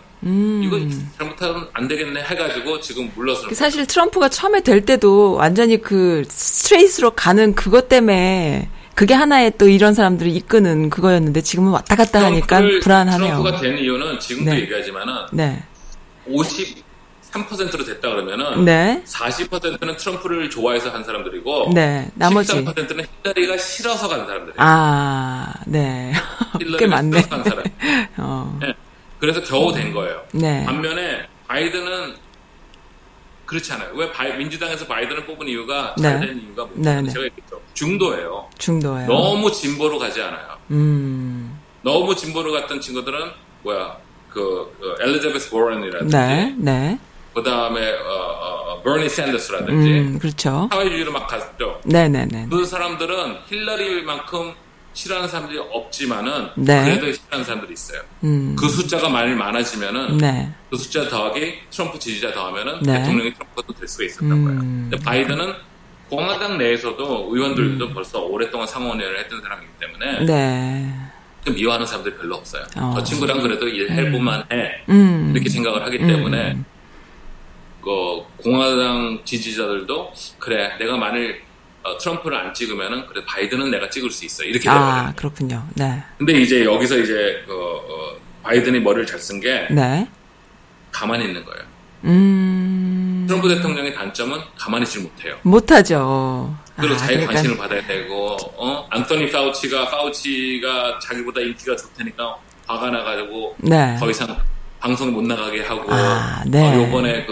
이건 잘못하면 안 되겠네 해가지고 지금 물러서 사실 트럼프가 처음에 될 때도 완전히 그 스트레이스로 가는 그것 때문에 그게 하나의 또 이런 사람들을 이끄는 그거였는데 지금은 왔다 갔다 하니까 불안하네요. 트럼프가 된 이유는 지금도 네. 얘기하지만은 네. 53%로 됐다 그러면은 네. 40%는 트럼프를 좋아해서 한 사람들이고 네. 나머지 13%는 힐러리가 싫어서 간 사람들이에요. 아, 네. 꽤 많네. 싫어서 간 사람. 네. 그래서 겨우 된 거예요. 네. 반면에 바이든은 그렇지 않아요. 왜 민주당에서 바이든을 뽑은 이유가 잘된 네. 이유가 뭐냐면 제가 얘기했죠. 중도예요. 너무 진보로 가지 않아요. 너무 진보로 갔던 친구들은 엘리자베스 워런이라든지 네. 네. 그다음에 버니 샌더스라든지 그렇죠. 사회주의로 막 갔죠. 네. 그 사람들은 힐러리만큼 싫어하는 사람들이 없지만은 네. 그래도 싫어하는 사람들이 있어요. 그 숫자가 많이 많아지면은 네. 그 숫자 더하기 트럼프 지지자 더하면은 네. 대통령이 트럼프가 또 될 수가 있었던 거예요. 근데 바이든은 공화당 내에서도 의원들도 벌써 오랫동안 상원의원을 했던 사람이기 때문에 네. 미워하는 사람들이 별로 없어요. 저 친구랑 그래도 일해보만 해 이렇게 생각을 하기 때문에 공화당 지지자들도 그래 내가 만일 트럼프를 안 찍으면은 그래 바이든은 내가 찍을 수 있어 이렇게 되거든요. 그렇군요. 네. 근데 이제 여기서 이제 바이든이 머리를 잘 쓴 게 네. 가만히 있는 거예요. 트럼프 대통령의 단점은 가만히 있지 못해요. 못하죠. 그리고 자기 그러니까. 관심을 받아야 되고, 안토니 파우치가 자기보다 인기가 좋다니까 화가 나가지고 네. 더 이상 방송 못 나가게 하고, 네. 요번에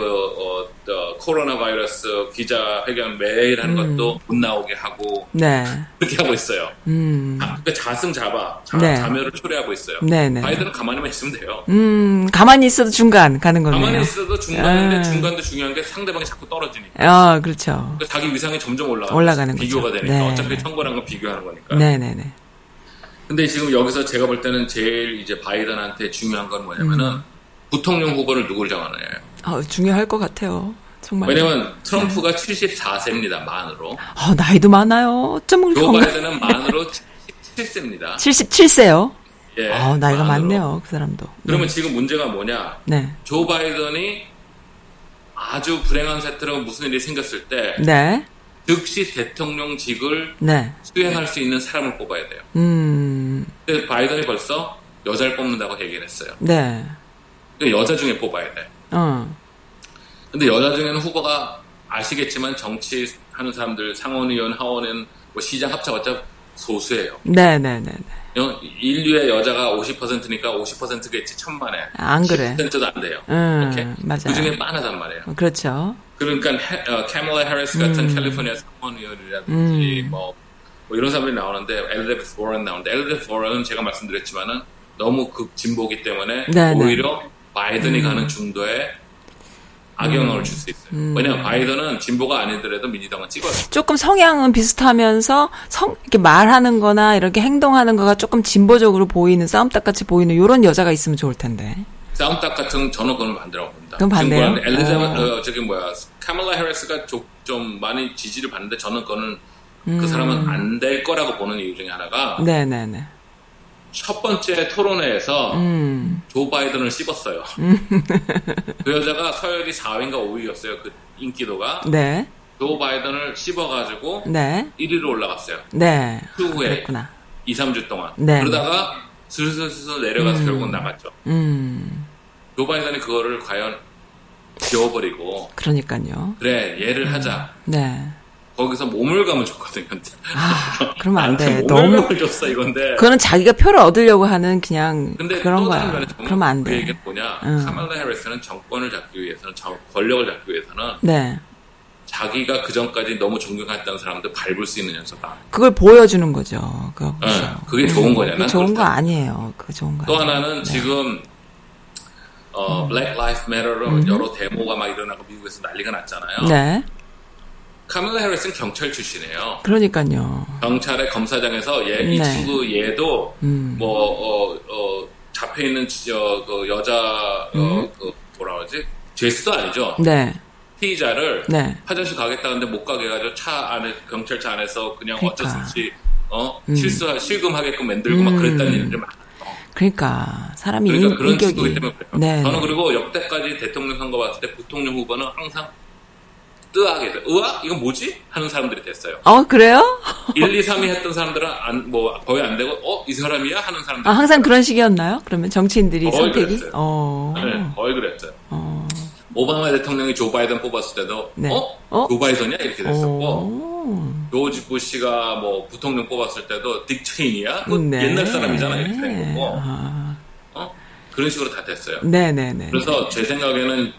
코로나 바이러스 기자 회견 매일 하는 것도 못 나오게 하고, 네. 그렇게 하고 있어요. 그러니까 자승자바, 네. 자멸을 초래하고 있어요. 네, 네. 바이든은 가만히만 있으면 돼요. 가만히 있어도 중간 가는 거네요. 가만히 있어도 중간인데 중간도 중요한 게 상대방이 자꾸 떨어지니까. 그렇죠. 그러니까 자기 위상이 점점 올라가는 비교가 거죠. 되니까 네. 어차피 선거란 건 비교하는 거니까. 네네네. 근데 지금 여기서 제가 볼 때는 제일 이제 바이든한테 중요한 건 뭐냐면은. 부통령 후보를 누구를 정하느냐. 중요할 것 같아요. 정말. 왜냐면 트럼프가 네. 74세입니다. 만으로. 나이도 많아요. 좀 조 바이든은 만으로 77세입니다. 77세요? 예. 나이가 만으로. 많네요. 그 사람도. 그러면 네. 지금 문제가 뭐냐? 네. 조 바이든이 아주 불행한 사태로 무슨 일이 생겼을 때 네. 즉시 대통령직을 네. 수행할 수 있는 사람을 뽑아야 돼요. 근데 바이든이 벌써 여자를 뽑는다고 얘기를 했어요. 네. 여자 중에 뽑아야 돼. 근데 여자 중에는 후보가 아시겠지만 정치하는 사람들 상원의원, 하원은 뭐 시장 합쳐봤자 소수예요. 네네네. 인류의 여자가 50%니까 50%겠지 천만에. 안 그래. 10%도 안 돼요. 오케이? 맞아요. 그 중에 빠나단 말이에요. 그렇죠. 그러니까 캐멀라 해리스 같은 캘리포니아 상원의원이라든지 뭐 이런 사람들이 나오는데 엘리자베스 워런 나오는데 엘리자베스 워런은 제가 말씀드렸지만은 너무 진보기 때문에 네네. 오히려 바이든이 가는 중도에 악영향을 줄 수 있어요. 왜냐면 바이든은 진보가 아니더라도 민주당은 찍어요. 조금 성향은 비슷하면서 이렇게 말하는 거나 이렇게 행동하는 거가 조금 진보적으로 보이는 싸움닭같이 보이는 이런 여자가 있으면 좋을 텐데. 싸움닭 같은 저는 그건 반대라고 봅니다. 그건 반대요? 카멀라 해리스가 좀 많이 지지를 받는데 저는 그거는 그 사람은 안 될 거라고 보는 이유 중에 하나가 네네네. 첫 번째 토론회에서 조 바이든을 씹었어요. 그 여자가 서열이 4위인가 5위였어요. 그 인기도가. 네. 조 바이든을 씹어가지고 네. 1위로 올라갔어요. 네. 추후에 2, 3주 동안. 네. 그러다가 슬슬 내려가서 결국은 나갔죠. 조 바이든이 그거를 과연 지워버리고. 그러니까요. 그래, 얘를 하자. 네. 거기서 몸을 가면 좋거든요. 그러면 안 돼. 몸을 너무 줬어 이건데. 그거는 자기가 표를 얻으려고 하는 그냥 근데 그런 거야. 그러면 안 돼. 그 얘기는 뭐냐? 카말라 해리스는 정권을 잡기 위해서는 권력을 잡기 위해서는 네. 자기가 그 전까지 너무 존경했던 사람들 밟을 수 있는 연습다. 그걸 보여주는 거죠. 그게 좋은 거냐? 그게 좋은 거 아니에요. 그 좋은 거. 또 하나는 네. 지금 Black Lives Matter로 여러 데모가 막 일어나고 미국에서 난리가 났잖아요. 네. 카멀라 해리스는 경찰 출신이에요. 그러니까요. 경찰의 검사장에서 이 네. 친구 얘도 잡혀 있는 그 여자 그 뭐라 그러지 죄수도 아니죠. 네. 피의자를 네. 화장실 가겠다는데 못 가게 해가지고 경찰차 안에서 그냥 그러니까. 어쩔 수 없이 실금하게끔 만들고 막 그랬다는 일들 많아요. 그러니까 사람이 그러니까 그런 친구이기 때문에 그래요. 네. 저는 그리고 역대까지 대통령 선거 봤을 때 부통령 후보는 항상 뜨하게 돼. 우와? 이거 뭐지? 하는 사람들이 됐어요. 그래요? 1, 2, 3위 했던 사람들은 거의 안 되고, 이 사람이야? 하는 사람들. 항상 그런 식이었나요? 그러면 정치인들이 선택이? 그랬어요. 네, 거의 그랬어요. 오바마 대통령이 조 바이든 뽑았을 때도, 네. 조 바이든이야? 이렇게 됐었고, 조지 부시가 부통령 뽑았을 때도, 딕 체인이야? 네. 옛날 사람이잖아? 이렇게 된 거고, 그런 식으로 다 됐어요. 네네네. 그래서 제 생각에는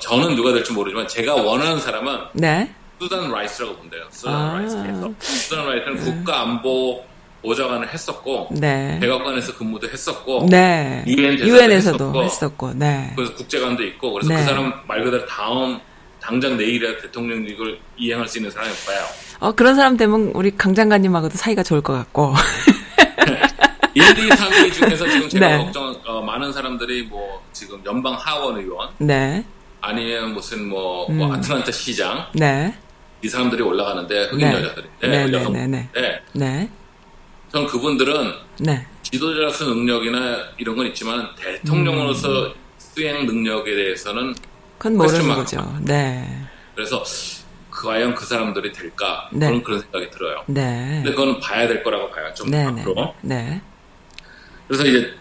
저는 누가 될지 모르지만 제가 원하는 사람은 네. 수잔 라이스라고 본대요. 수잔 라이스는 네. 국가안보 보좌관을 했었고 네. 백악관에서 근무도 했었고 네. 유엔에서도 했었고 네. 그래서 국제관도 있고 그래서 네. 그 사람 말 그대로 당장 내일에 대통령직을 이행할 수 있는 사람이 없어요. 그런 사람 되면 우리 강 장관님하고도 사이가 좋을 것 같고. 인디 상위 중에서 지금 제가 네. 많은 사람들이 뭐 지금 연방 하원 의원, 네. 아니면 무슨 뭐 아틀란타 시장, 네. 이 사람들이 올라가는데 흑인 네. 여자들이, 네, 네. 전 그분들은 네. 지도자로서 능력이나 이런 건 있지만 대통령으로서 수행 능력에 대해서는 그건 모르는 거죠. 네. 그래서 과연 그 사람들이 될까? 네. 그런 생각이 들어요. 네. 근데 그건 봐야 될 거라고 봐요. 좀 네, 앞으로. 네. 그래서 이제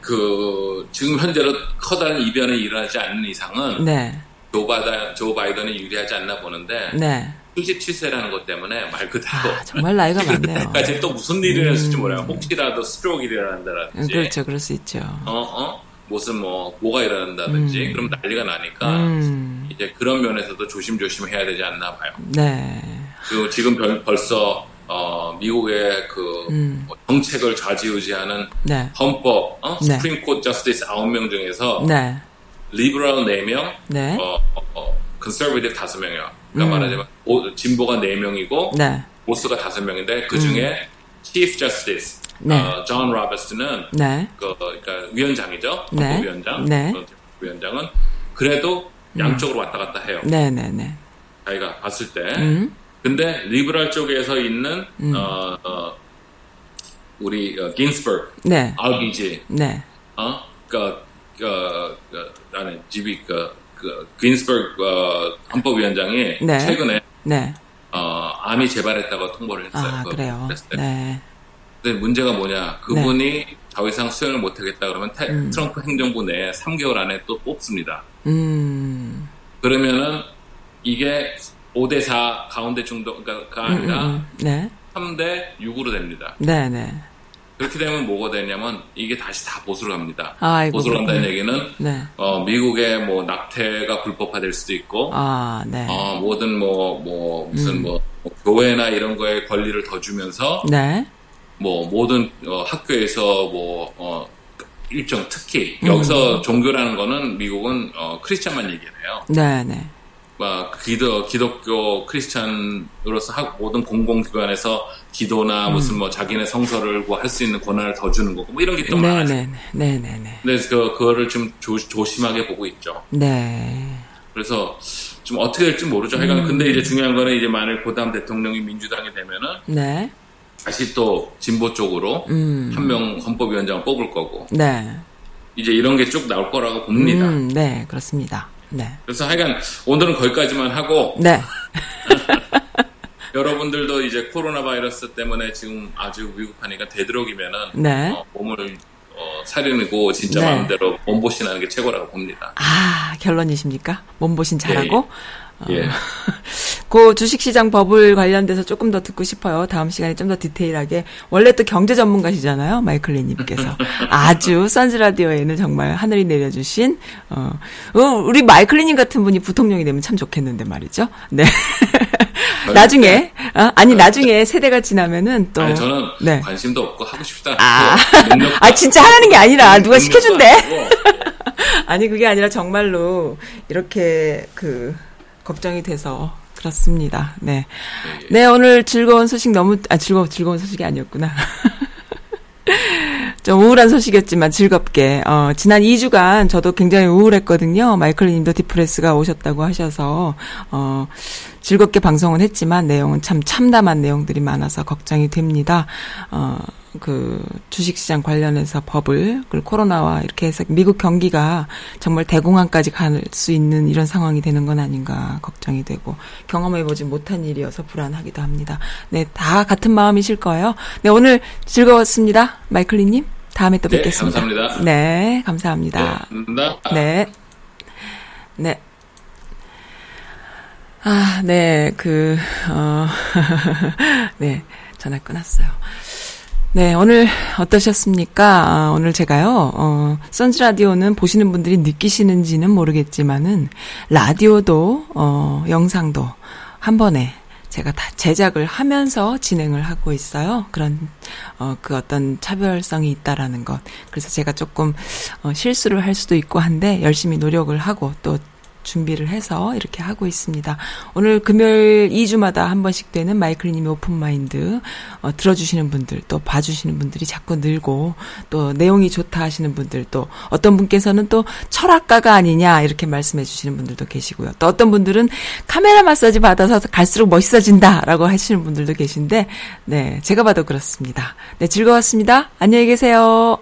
지금 현재로 커다란 이변이 일어나지 않는 이상은 네. 조 바이든이 유리하지 않나 보는데 네. 77세라는 것 때문에 말 그대로 정말 나이가 많네요. 까지 또 무슨 일이 일어날지 몰라요. 혹시라도 스트로크 일어난다든지 그렇죠, 그럴 수 있죠. 무슨 뭐가 일어난다든지 그럼 난리가 나니까 이제 그런 면에서도 조심조심 해야 되지 않나 봐요. 네. 그리고 지금 벌써 미국의 정책을 좌지우지하는 네. 헌법 네. 스프림코트 저스티스 9명 중에서 네. 리버럴 4명, 네. 컨서버티브 5명이요. 그러니까 말하자면 진보가 4명이고 네. 보수가 5명인데 그중에 Chief Justice 존 로버츠는 네. 그러니까 위원장이죠. 네. 위원장. 네. 위원장은 그래도 양쪽으로 왔다 갔다 해요. 네네네. 네. 자기가 봤을 때. 근데 리버럴 쪽에서 있는 우리 긴스버그 네. 알기지. 네. 나는 집이 긴스버그 헌법위원장이 네. 최근에 네. 암이 재발했다고 통보를 했어요. 아, 그래요? 네. 근데 문제가 뭐냐. 그분이 네. 더 이상 수행을 못하겠다 그러면 트럼프 행정부 내에 3개월 안에 또 뽑습니다. 그러면은 이게 5대4 가운데 중도가 아니라 네. 3대6으로 됩니다. 네네. 네. 그렇게 되면 뭐가 되냐면 이게 다시 다 보수로 갑니다. 아이고, 보수로 간다는 얘기는 네. 미국의 뭐 낙태가 불법화될 수도 있고, 네. 모든 무슨 교회나 이런 거에 권리를 더 주면서, 네. 모든 학교에서 일정 특히 여기서 종교라는 거는 미국은 크리스찬만 얘기해요. 네, 네. 기독교 크리스찬으로서 모든 공공기관에서 기도나 무슨 자기네 성서를 할 수 있는 권한을 더 주는 거고 이런 게 또 많아요. 네네네. 그래서 그거를 좀 조심하게 보고 있죠. 네. 그래서 좀 어떻게 될지 모르죠. 근데 이제 중요한 거는 이제 만일 고담 대통령이 민주당이 되면은 네. 다시 또 진보 쪽으로 한 명 헌법위원장을 뽑을 거고. 네. 이제 이런 게 쭉 나올 거라고 봅니다. 네, 그렇습니다. 네. 그래서 하여간 오늘은 거기까지만 하고 네. 여러분들도 이제 코로나 바이러스 때문에 지금 아주 위급하니까 되도록이면은 네. 몸을 사리고 진짜 네. 마음대로 몸보신하는 게 최고라고 봅니다. 아, 결론이십니까? 몸보신 잘하고 예. 그 주식시장 버블 관련돼서 조금 더 듣고 싶어요. 다음 시간에 좀 더 디테일하게. 원래 또 경제 전문가시잖아요. 마이클 리 님께서. 아주 선즈라디오에는 정말 하늘이 내려주신 우리 마이클 리 님 같은 분이 부통령이 되면 참 좋겠는데 말이죠. 네. 나중에 나중에 세대가 지나면은 또 저는 네. 관심도 없고 하고 싶다. 진짜 하라는 게 아니라 누가 시켜준대. 아니 그게 아니라 정말로 이렇게 걱정이 돼서 그렇습니다. 네, 네 오늘 즐거운 소식 즐거운 소식이 아니었구나. 좀 우울한 소식이었지만 즐겁게 지난 2주간 저도 굉장히 우울했거든요. 마이클님도 디프레스가 오셨다고 하셔서 즐겁게 방송은 했지만 내용은 참 참담한 내용들이 많아서 걱정이 됩니다. 주식시장 관련해서 버블, 그리고 코로나와 이렇게 해서 미국 경기가 정말 대공황까지 갈 수 있는 이런 상황이 되는 건 아닌가 걱정이 되고 경험해보지 못한 일이어서 불안하기도 합니다. 네, 다 같은 마음이실 거예요. 네, 오늘 즐거웠습니다. 마이클 리님, 다음에 또 뵙겠습니다. 네, 감사합니다. 네, 감사합니다. 네. 네. 아, 네, 네, 전화 끊었어요. 네, 오늘 어떠셨습니까? 오늘 제가요, 선즈 라디오는 보시는 분들이 느끼시는지는 모르겠지만은, 라디오도, 영상도 한 번에 제가 다 제작을 하면서 진행을 하고 있어요. 그런, 그 어떤 차별성이 있다라는 것. 그래서 제가 조금, 실수를 할 수도 있고 한데, 열심히 노력을 하고 또, 준비를 해서 이렇게 하고 있습니다. 오늘 금요일 2주마다 한 번씩 되는 마이클 님의 오픈마인드 들어주시는 분들 또 봐주시는 분들이 자꾸 늘고 또 내용이 좋다 하시는 분들 또 어떤 분께서는 또 철학가가 아니냐 이렇게 말씀해 주시는 분들도 계시고요. 또 어떤 분들은 카메라 마사지 받아서 갈수록 멋있어진다라고 하시는 분들도 계신데 네 제가 봐도 그렇습니다. 네 즐거웠습니다. 안녕히 계세요.